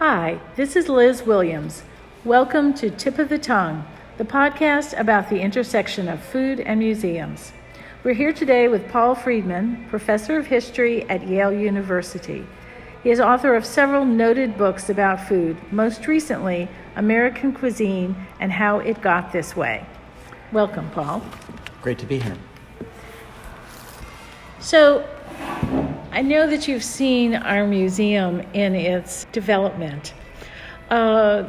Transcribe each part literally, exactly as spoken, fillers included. Hi, this is Liz Williams. Welcome to Tip of the Tongue, the podcast about the intersection of food and museums. We're here today with Paul Friedman, professor of history at Yale University. He is author of several noted books about food, most recently, American Cuisine and How It Got This Way. Welcome, Paul. Great to be here. So, I know that you've seen our museum in its development. Uh,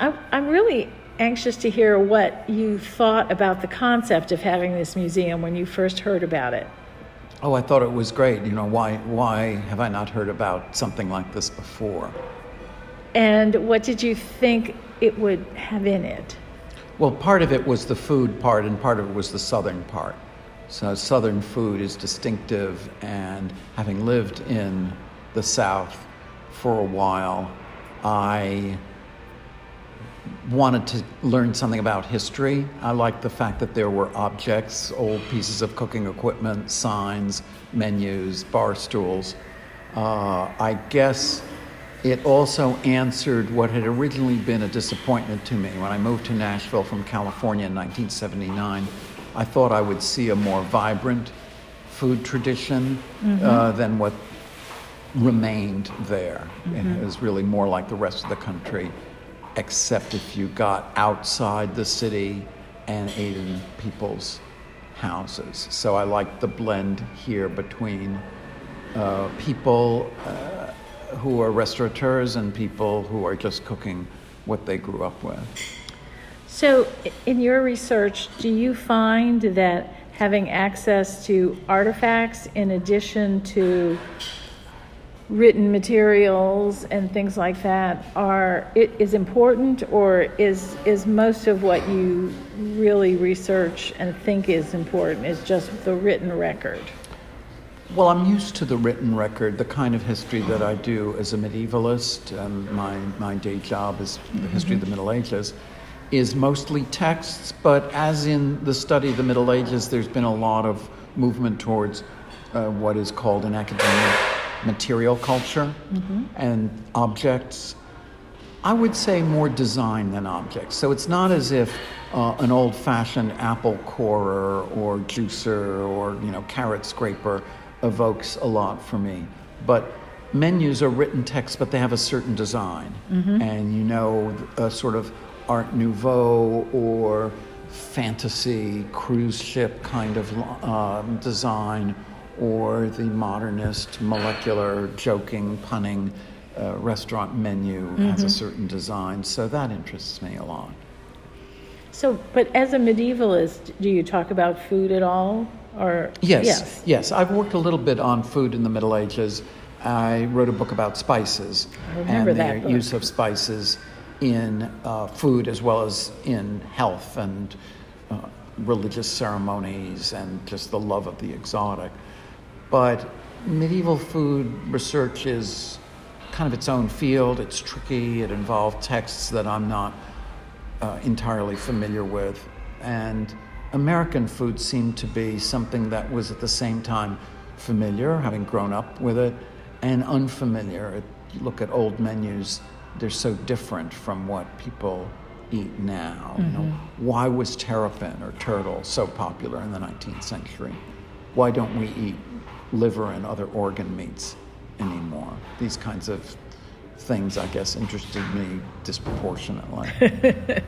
I, I'm really anxious to hear what you thought about the concept of having this museum when you first heard about it. Oh, I thought it was great. You know, why, why have I not heard about something like this before? And what did you think it would have in it? Well, part of it was the food part, and part of it was the southern part. So southern food is distinctive, and having lived in the South for a while, I wanted to learn something about history. I liked the fact that there were objects, old pieces of cooking equipment, signs, menus, bar stools. Uh, I guess it also answered what had originally been a disappointment to me. When I moved to Nashville from California in nineteen seventy-nine, I thought I would see a more vibrant food tradition mm-hmm. uh, than what remained there. Mm-hmm. It was really more like the rest of the country, except if you got outside the city and ate in people's houses. So I liked the blend here between uh, people uh, who are restaurateurs and people who are just cooking what they grew up with. So in your research, do you find that having access to artifacts in addition to written materials and things like that are it is important, or is is most of what you really research and think is important is just the written record? Well, I'm used to the written record, the kind of history that I do as a medievalist. Um, my, my day job is the history mm-hmm. of the Middle Ages. Is mostly texts, but as in the study of the Middle Ages, there's been a lot of movement towards uh, what is called an academic material culture mm-hmm. and objects. I would say more design than objects. So it's not as if uh, an old-fashioned apple corer or juicer or you know carrot scraper evokes a lot for me, but menus are written texts, but they have a certain design, mm-hmm. and you know a sort of Art Nouveau or fantasy cruise ship kind of um, design, or the modernist molecular joking punning uh, restaurant menu mm-hmm. has a certain design. So that interests me a lot. So, but as a medievalist, do you talk about food at all? Or yes, yes, yes. I've worked a little bit on food in the Middle Ages. I wrote a book about spices I remember and their that use of spices in uh, food as well as in health and uh, religious ceremonies and just the love of the exotic. But medieval food research is kind of its own field. It's tricky. It involved texts that I'm not uh, entirely familiar with. And American food seemed to be something that was at the same time familiar, having grown up with it, and unfamiliar. It, you look at old menus, they're so different from what people eat now. Mm-hmm. You know, why was terrapin or turtle so popular in the nineteenth century? Why don't we eat liver and other organ meats anymore? These kinds of things, I guess, interested me disproportionately.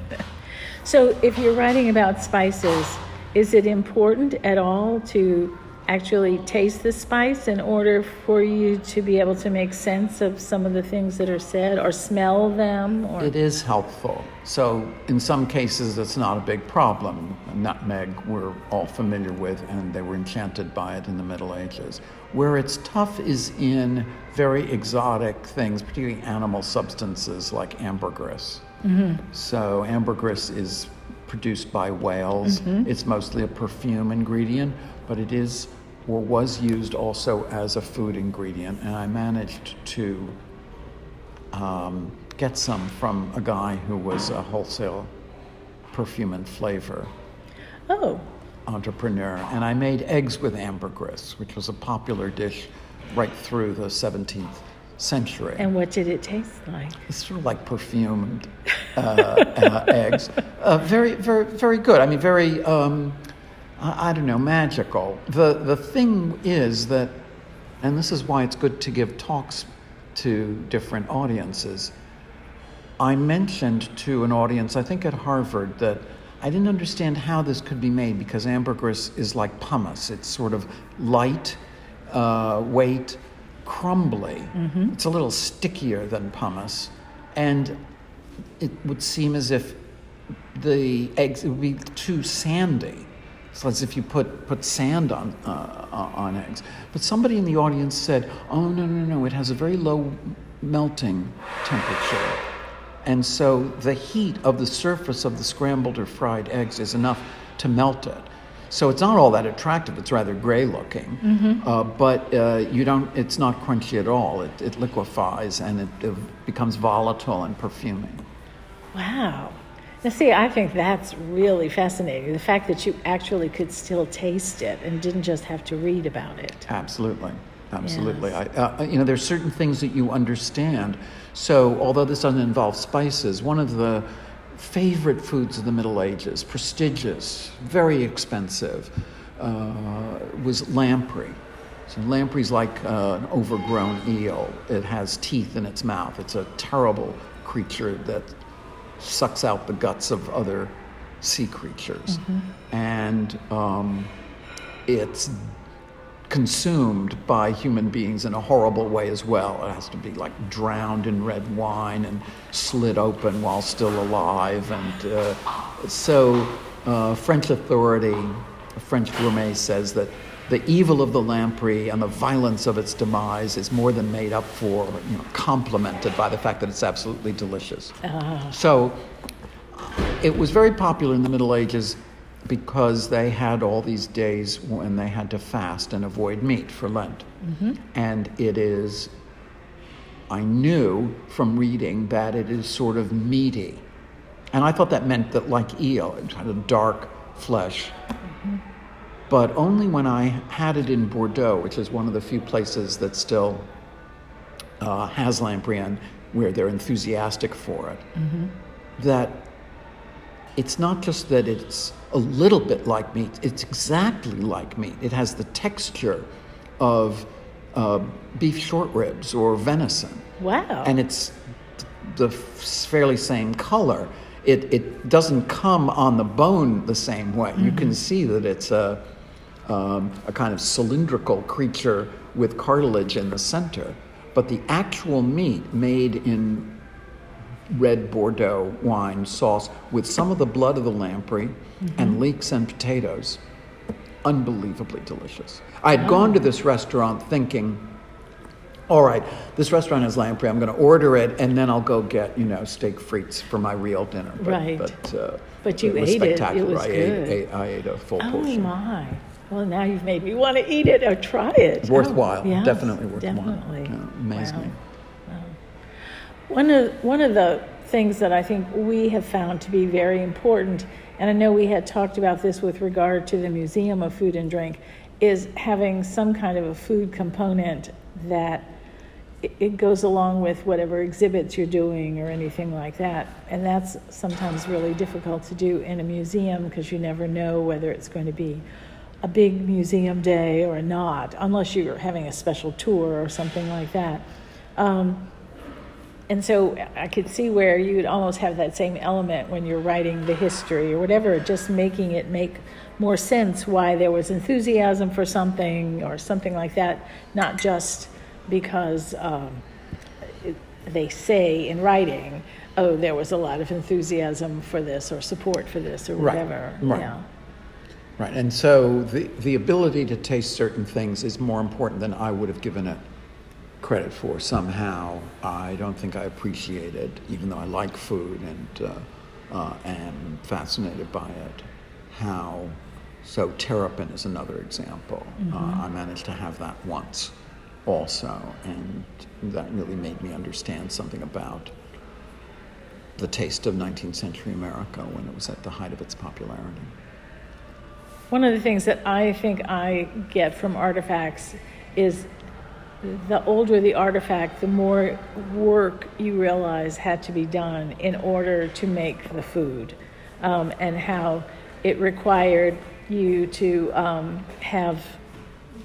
So if you're writing about spices, is it important at all to actually taste the spice in order for you to be able to make sense of some of the things that are said, or smell them? Or it is helpful. So in some cases, it's not a big problem. Nutmeg, we're all familiar with, and they were enchanted by it in the Middle Ages. Where it's tough is in very exotic things, particularly animal substances like ambergris. Mm-hmm. So ambergris is produced by whales. Mm-hmm. It's mostly a perfume ingredient, but it is or was used also as a food ingredient, and I managed to um, get some from a guy who was a wholesale perfume and flavor oh. entrepreneur. And I made eggs with ambergris, which was a popular dish right through the seventeenth century. And what did it taste like? It's sort of like perfumed uh, uh, eggs. Uh, very, very, very good. I mean, very, um, I, I don't know, magical. The, the thing is that, and this is why it's good to give talks to different audiences, I mentioned to an audience, I think at Harvard, that I didn't understand how this could be made because ambergris is like pumice. It's sort of light, uh, weight, crumbly. Mm-hmm. It's a little stickier than pumice. And it would seem as if the eggs, it would be too sandy. It's as if you put, put sand on uh, on eggs. But somebody in the audience said, oh, no, no, no, it has a very low melting temperature. And so the heat of the surface of the scrambled or fried eggs is enough to melt it. So it's not all that attractive. It's rather gray looking. Mm-hmm. Uh, but uh, you don't. It's not crunchy at all. It, it liquefies and it, it becomes volatile and perfuming. Wow. Now see, I think that's really fascinating. The fact that you actually could still taste it and didn't just have to read about it. Absolutely. Absolutely. Yes. I, uh, you know, there's certain things that you understand. So although this doesn't involve spices, one of the favorite foods of the Middle Ages, prestigious, very expensive, uh, was lamprey. So lamprey's like uh, an overgrown eel. It has teeth in its mouth. It's a terrible creature that sucks out the guts of other sea creatures. Mm-hmm. And um, it's consumed by human beings in a horrible way as well. It has to be like drowned in red wine and slit open while still alive. And uh, so uh, French authority, a French gourmet, says that the evil of the lamprey and the violence of its demise is more than made up for, you know, complemented by the fact that it's absolutely delicious. Uh. So it was very popular in the Middle Ages because they had all these days when they had to fast and avoid meat for Lent. Mm-hmm. And it is, I knew from reading that it is sort of meaty. And I thought that meant that like eel, it had a dark flesh. Mm-hmm. But only when I had it in Bordeaux, which is one of the few places that still uh, has lamprey and where they're enthusiastic for it, mm-hmm. that it's not just that it's a little bit like meat, it's exactly like meat. It has the texture of uh, beef short ribs or venison. Wow. And it's the fairly same color. It it doesn't come on the bone the same way. Mm-hmm. You can see that it's a, um, a kind of cylindrical creature with cartilage in the center. But the actual meat made in red Bordeaux wine sauce with some of the blood of the lamprey, mm-hmm. and leeks and potatoes. Unbelievably delicious. I had oh. gone to this restaurant thinking, all right, this restaurant has lamprey, I'm going to order it, and then I'll go get, you know, steak frites for my real dinner. But, right. But, uh, but you it was ate spectacular. It, it was I good. Ate, ate, I ate a full oh, portion. Oh my, well now you've made me want to eat it or try it. Worthwhile, oh, yes, definitely worthwhile. Definitely. Yeah, amazed wow. me. One of one of the things that I think we have found to be very important, and I know we had talked about this with regard to the Museum of Food and Drink, is having some kind of a food component that it goes along with whatever exhibits you're doing or anything like that. And that's sometimes really difficult to do in a museum because you never know whether it's going to be a big museum day or not, unless you're having a special tour or something like that. Um, And so I could see where you would almost have that same element when you're writing the history or whatever, just making it make more sense why there was enthusiasm for something or something like that, not just because um, they say in writing, oh, there was a lot of enthusiasm for this or support for this or whatever. Right, right. Yeah. Right. And so the, the ability to taste certain things is more important than I would have given it credit for. Somehow I don't think I appreciate it, even though I like food and uh, uh, am fascinated by it. How so terrapin is another example. Mm-hmm. Uh, I managed to have that once also, and that really made me understand something about the taste of nineteenth century America when it was at the height of its popularity. One of the things that I think I get from artifacts is the older the artifact, the more work you realize had to be done in order to make the food, um, and how it required you to um, have,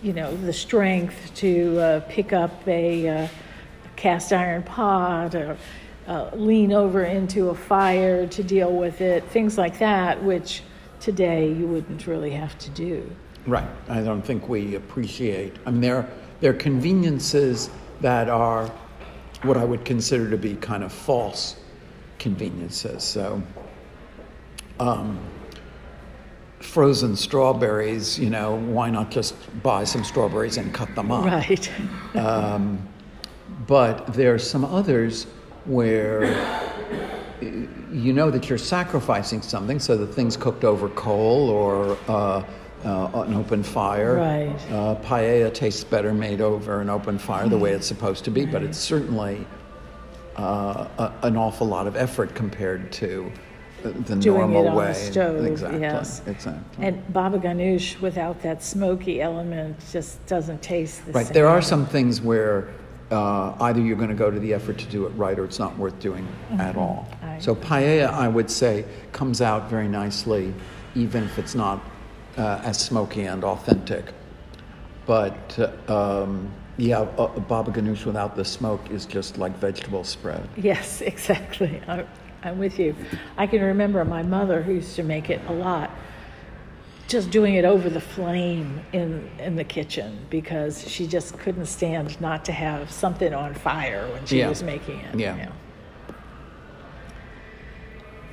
you know, the strength to uh, pick up a uh, cast iron pot or uh, lean over into a fire to deal with it, things like that, which today you wouldn't really have to do. Right. I don't think we appreciate. I mean, there there are conveniences that are what I would consider to be kind of false conveniences. So, um, frozen strawberries, you know, why not just buy some strawberries and cut them up? Right. um, but there are some others where you know that you're sacrificing something, so the thing's cooked over coal or uh, uh, an open fire. Right. Uh, paella tastes better made over an open fire the way it's supposed to be, right. But it's certainly uh, a, an awful lot of effort compared to the doing normal it on way. The stove, exactly. Yes. Exactly. And baba ganoush without that smoky element just doesn't taste the right. same. Right. There are some things where uh, either you're going to go to the effort to do it right or it's not worth doing mm-hmm. at all. I so paella, I would say, comes out very nicely, even if it's not uh, as smoky and authentic. But uh, um, yeah, uh, baba ganoush without the smoke is just like vegetable spread. Yes, exactly. I- I'm with you. I can remember my mother, who used to make it a lot, just doing it over the flame in in the kitchen because she just couldn't stand not to have something on fire when she yeah. was making it. Yeah. You know.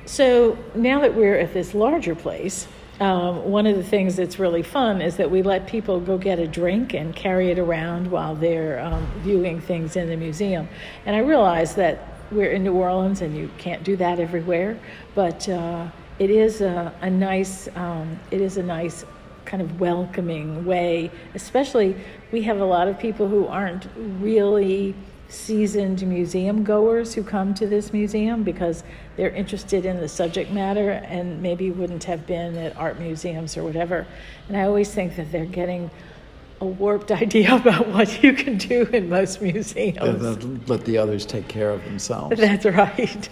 So now that we're at this larger place, um, one of the things that's really fun is that we let people go get a drink and carry it around while they're um, viewing things in the museum. And I realized that we're in New Orleans, and you can't do that everywhere. But uh, it is a, a nice, um, it is a nice kind of welcoming way. Especially, we have a lot of people who aren't really seasoned museum goers who come to this museum because they're interested in the subject matter and maybe wouldn't have been at art museums or whatever. And I always think that they're getting a warped idea about what you can do in most museums. Yeah, let the others take care of themselves. That's right.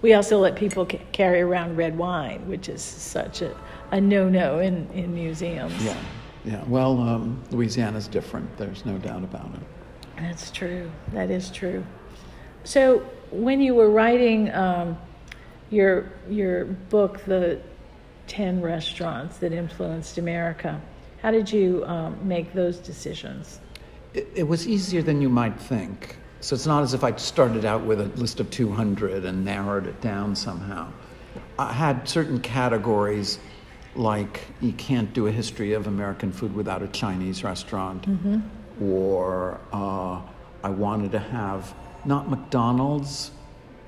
We also let people c- carry around red wine, which is such a, a no-no in, in museums. Yeah, yeah. Well, um, Louisiana's different. There's no doubt about it. That's true. That is true. So when you were writing um, your your book, The ten Restaurants That Influenced America, how did you um, make those decisions? It, it was easier than you might think. So it's not as if I started out with a list of two hundred and narrowed it down somehow. I had certain categories, like you can't do a history of American food without a Chinese restaurant, mm-hmm. or uh, I wanted to have not McDonald's,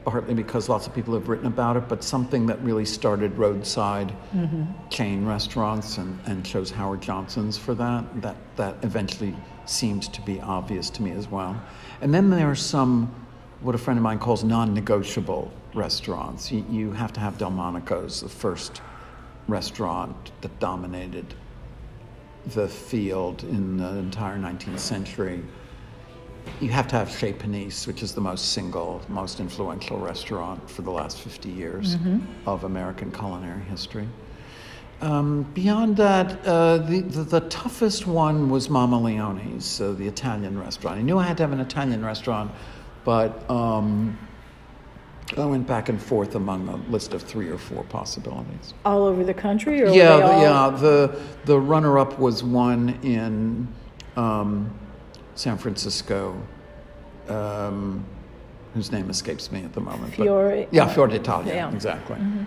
partly because lots of people have written about it, but something that really started roadside mm-hmm. chain restaurants and, and chose Howard Johnson's for that, that, that eventually seemed to be obvious to me as well. And then there are some, what a friend of mine calls non-negotiable restaurants. You, you have to have Delmonico's, the first restaurant that dominated the field in the entire nineteenth century. You have to have Chez Panisse, which is the most single, most influential restaurant for the last fifty years mm-hmm. of American culinary history. Um, beyond that, uh, the, the the toughest one was Mama Leone's, so the Italian restaurant. I knew I had to have an Italian restaurant, but um, I went back and forth among a list of three or four possibilities. All over the country? Or yeah, the, all... yeah. The, the runner-up was one in... Um, San Francisco, um, whose name escapes me at the moment. Fior, but, yeah, Fior d'Italia, yeah. Exactly. Mm-hmm.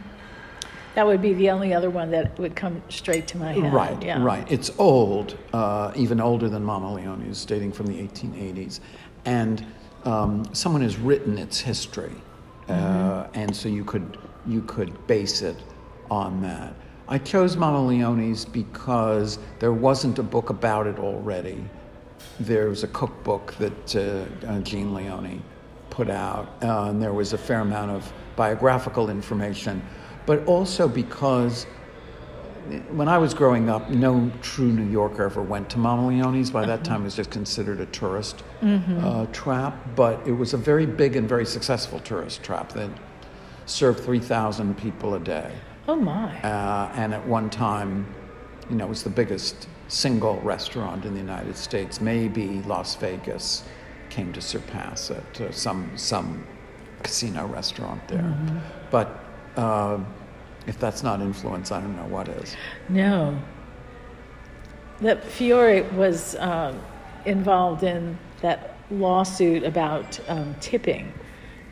That would be the only other one that would come straight to my head. Right, yeah. Right. It's old, uh, even older than Mama Leone's, dating from the eighteen eighties. And um, someone has written its history, mm-hmm. uh, and so you could you could base it on that. I chose Mama Leone's because there wasn't a book about it already. There was a cookbook that uh, Gene Leone put out, uh, and there was a fair amount of biographical information, but also because when I was growing up, no true New Yorker ever went to Mama Leone's. By that time, it was just considered a tourist mm-hmm. uh, trap, but it was a very big and very successful tourist trap that served three thousand people a day. Oh, my. Uh, and at one time, you know, it was the biggest single restaurant in the United States. Maybe Las Vegas came to surpass it, uh, some some casino restaurant there. Mm-hmm. But uh, if that's not influence, I don't know what is. No. That Fiore was um, involved in that lawsuit about um, tipping.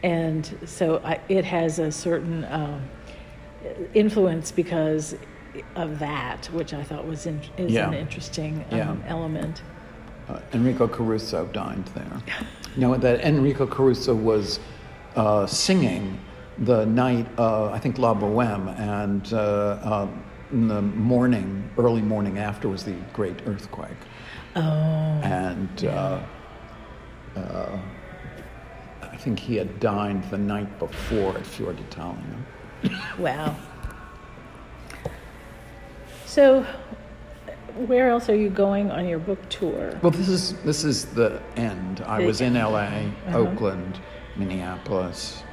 And so I, it has a certain um, influence because of that, which I thought was in, is yeah. an interesting um, yeah. element. Uh, Enrico Caruso dined there. You know, that Enrico Caruso was uh, singing the night, uh, I think, La Bohème, and uh, uh, in the morning, early morning after was the great earthquake. Oh. And yeah. uh, uh, I think he had dined the night before at Fior d'Italia. Wow. So, where else are you going on your book tour? Well, this is this is the end. I the was end. in L A, uh-huh. Oakland, Minneapolis,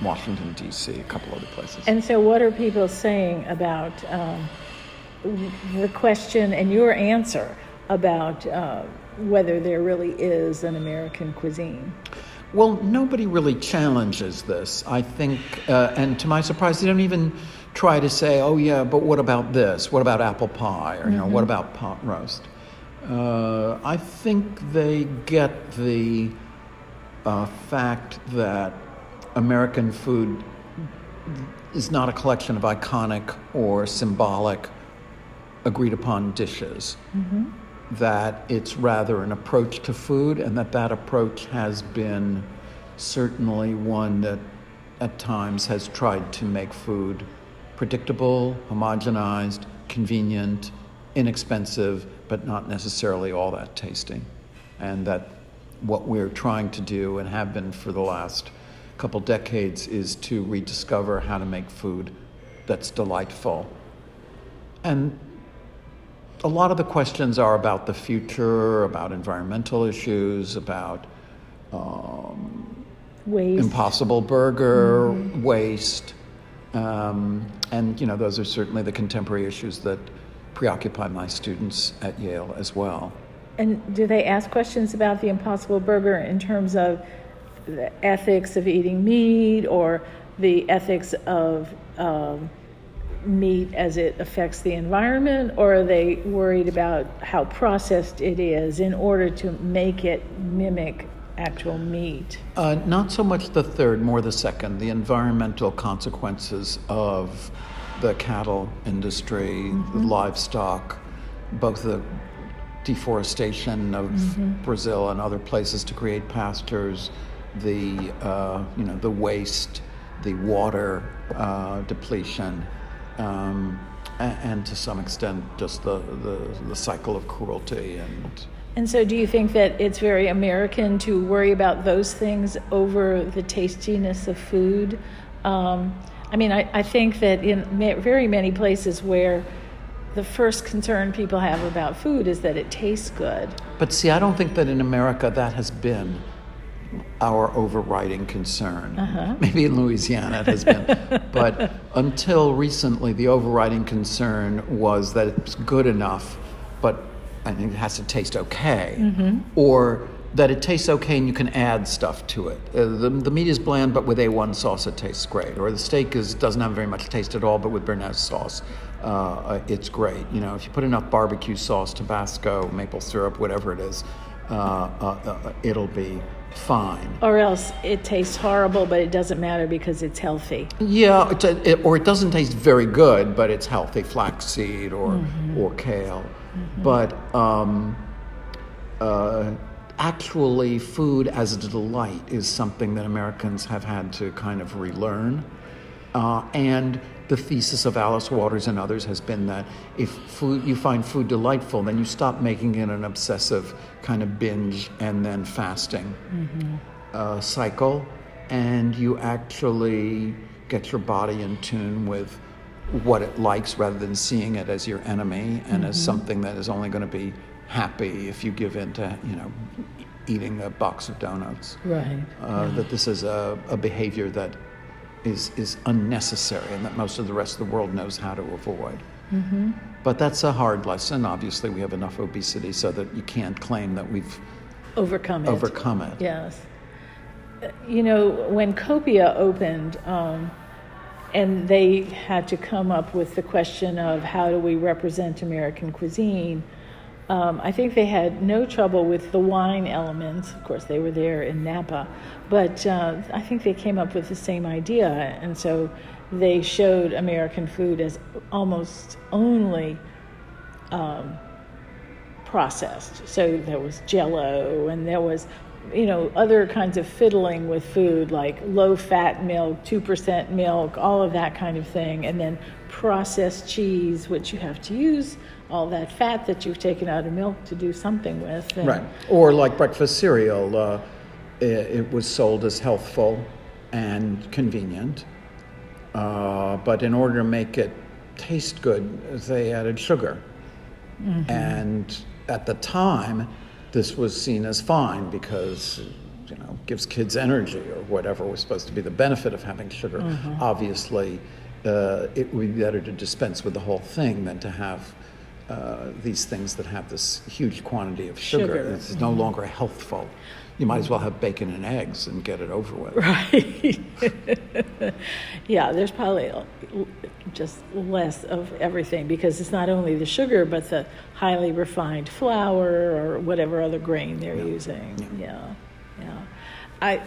Washington, D C, a couple other places. And so what are people saying about um, the question and your answer about uh, whether there really is an American cuisine? Well, nobody really challenges this, I think, uh, and to my surprise, they don't even try to say, oh, yeah, but what about this? What about apple pie? Or, you mm-hmm. know, what about pot roast? Uh, I think they get the uh, fact that American food is not a collection of iconic or symbolic agreed-upon dishes. Mm-hmm. That it's rather an approach to food, and that that approach has been certainly one that at times has tried to make food predictable, homogenized, convenient, inexpensive, but not necessarily all that tasty. And that what we're trying to do and have been for the last couple decades is to rediscover how to make food that's delightful. And a lot of the questions are about the future, about environmental issues, about um, waste. Impossible Burger, mm-hmm. waste. Um, and, you know, those are certainly the contemporary issues that preoccupy my students at Yale as well. And do they ask questions about the Impossible Burger in terms of the ethics of eating meat or the ethics of... Um, meat as it affects the environment, or are they worried about how processed it is in order to make it mimic actual meat? Uh, not so much the third, more the second, the environmental consequences of the cattle industry, mm-hmm. the livestock, both the deforestation of mm-hmm. Brazil and other places to create pastures, the uh, you know the waste, the water uh, depletion, Um, and, and to some extent just the, the, the cycle of cruelty. And and so do you think that it's very American to worry about those things over the tastiness of food? Um, I mean, I, I think that in ma- very many places where the first concern people have about food is that it tastes good. But see, I don't think that in America that has been our overriding concern. Uh-huh. Maybe in Louisiana it has been. But until recently, the overriding concern was that it's good enough, but I think it has to taste okay. Mm-hmm. Or that it tastes okay and you can add stuff to it. Uh, the, the meat is bland, but with A one sauce it tastes great. Or the steak is doesn't have very much taste at all, but with béarnaise sauce uh, it's great. You know, if you put enough barbecue sauce, Tabasco, maple syrup, whatever it is, uh, uh, uh, it'll be fine. Or else it tastes horrible, but it doesn't matter because it's healthy. Yeah, it's a, it, or it doesn't taste very good, but it's healthy, flaxseed or mm-hmm. or kale. Mm-hmm. But um, uh, actually, food as a delight is something that Americans have had to kind of relearn. Uh, and the thesis of Alice Waters and others has been that if food, you find food delightful, then you stop making it an obsessive kind of binge and then fasting mm-hmm. uh, cycle, and you actually get your body in tune with what it likes rather than seeing it as your enemy and mm-hmm. as something that is only going to be happy if you give in to, you know, eating a box of donuts. Right. Uh, yeah. That this is a, a behavior that is is unnecessary and that most of the rest of the world knows how to avoid. Mm-hmm. But that's a hard lesson. Obviously, we have enough obesity so that you can't claim that we've overcome it. Overcome it. Yes. You know, when Copia opened, um, and they had to come up with the question of how do we represent American cuisine, um, I think they had no trouble with the wine elements. Of course, they were there in Napa. But uh, I think they came up with the same idea. And so they showed American food as almost only um, processed. So there was Jell-O, and there was, you know, other kinds of fiddling with food, like low-fat milk, two percent milk, all of that kind of thing, and then processed cheese, which you have to use all that fat that you've taken out of milk to do something with. And right. Or like breakfast cereal, uh, it, it was sold as healthful and convenient, uh, but in order to make it taste good, they added sugar. Mm-hmm. And at the time, this was seen as fine because, you know, gives kids energy or whatever was supposed to be the benefit of having sugar. Mm-hmm. Obviously, uh, it would be better to dispense with the whole thing than to have uh, these things that have this huge quantity of sugar. sugar. It's mm-hmm. no longer healthful. You might as well have bacon and eggs and get it over with. Right. Yeah, there's probably just less of everything because it's not only the sugar but the highly refined flour or whatever other grain they're yeah. using. Yeah. yeah, yeah. I,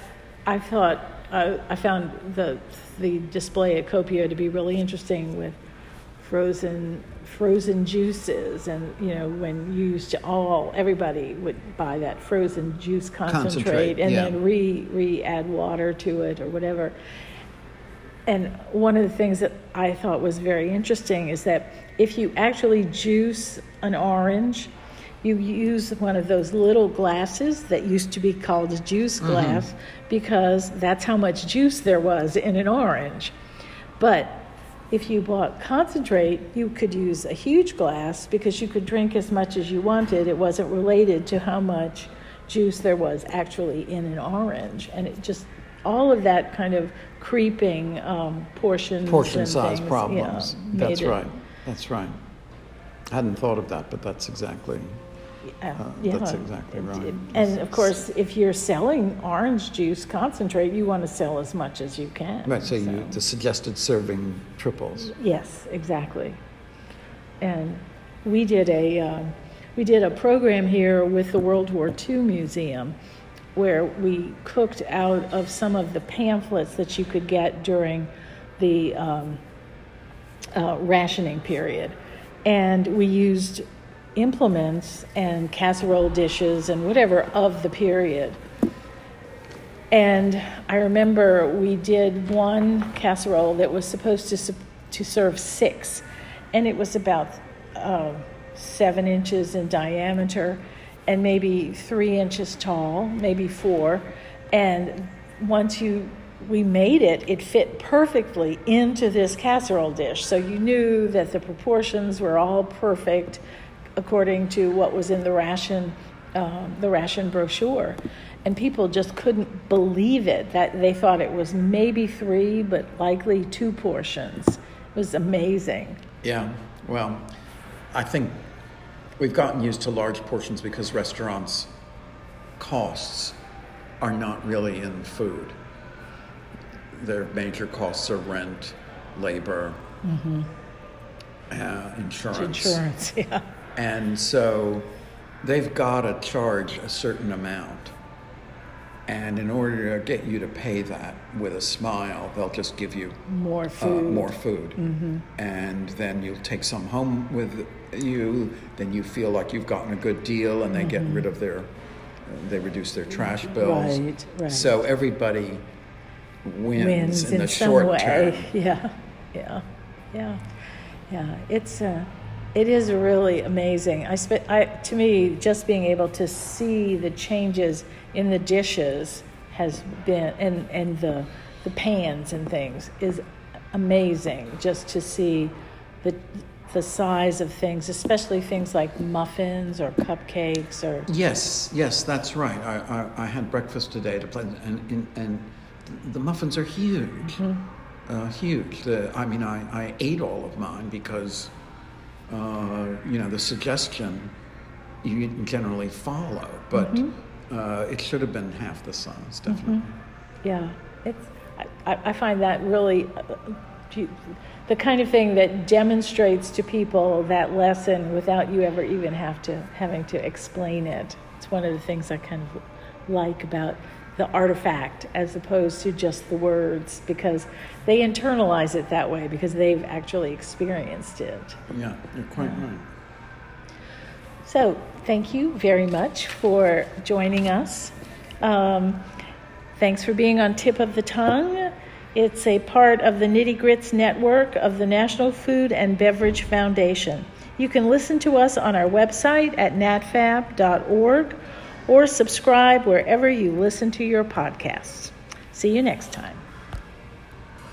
I thought I, I found the the display at Copia to be really interesting with frozen. frozen juices, and you know, when used to all, everybody would buy that frozen juice concentrate, concentrate and yeah. then re re add water to it or whatever. And one of the things that I thought was very interesting is that if you actually juice an orange, you use one of those little glasses that used to be called a juice glass mm-hmm. because that's how much juice there was in an orange. But if you bought concentrate, you could use a huge glass because you could drink as much as you wanted. It wasn't related to how much juice there was actually in an orange. And it just, all of that kind of creeping um, portions. Portion size things, problems. You know, that's it, right. That's right. I hadn't thought of that, but that's exactly Uh, yeah. That's exactly right. And of course, if you're selling orange juice concentrate, you want to sell as much as you can. Right, so, so. You, the suggested serving triples. Yes, exactly. And we did a uh, we did a program here with the World War Two Museum, where we cooked out of some of the pamphlets that you could get during the um, uh, rationing period, and we used implements and casserole dishes and whatever of the period. And I remember we did one casserole that was supposed to su- to serve six, and it was about uh, seven inches in diameter and maybe three inches tall, maybe four. And once you we made it, it fit perfectly into this casserole dish. So you knew that the proportions were all perfect according to what was in the ration, um, the ration brochure, and people just couldn't believe it. That they thought it was maybe three, but likely two portions. It was amazing. Yeah, well, I think we've gotten used to large portions because restaurants' costs are not really in food. Their major costs are rent, labor, mm-hmm. uh, insurance. Insurance, yeah. And so they've got to charge a certain amount. And in order to get you to pay that with a smile, they'll just give you more food. Uh, more food. Mm-hmm. And then you'll take some home with you. Then you feel like you've gotten a good deal, and they mm-hmm. get rid of their, they reduce their trash bills. Right, right. So everybody wins, wins in, in the some short way. Term. Yeah, yeah, yeah, yeah. It's a. Uh, It is really amazing. I, spe- I to me, just being able to see the changes in the dishes has been, and, and the the pans and things is amazing just to see the the size of things, especially things like muffins or cupcakes or... Yes, yes, that's right. I, I, I had breakfast today to play, and, and, and the muffins are huge, mm-hmm. uh, huge. The, I mean, I, I ate all of mine because, uh, you know, the suggestion you generally follow, but mm-hmm. uh, it should have been half the size, definitely. Mm-hmm. Yeah, it's... I, I find that really... Uh, the kind of thing that demonstrates to people that lesson without you ever even have to having to explain it. It's one of the things I kind of like about the artifact as opposed to just the words, because they internalize it that way because they've actually experienced it. Yeah, you're quite uh, right. So thank you very much for joining us. Um, thanks for being on Tip of the Tongue. It's a part of the Nitty Grits Network of the National Food and Beverage Foundation. You can listen to us on our website at natfab dot org or subscribe wherever you listen to your podcasts. See you next time.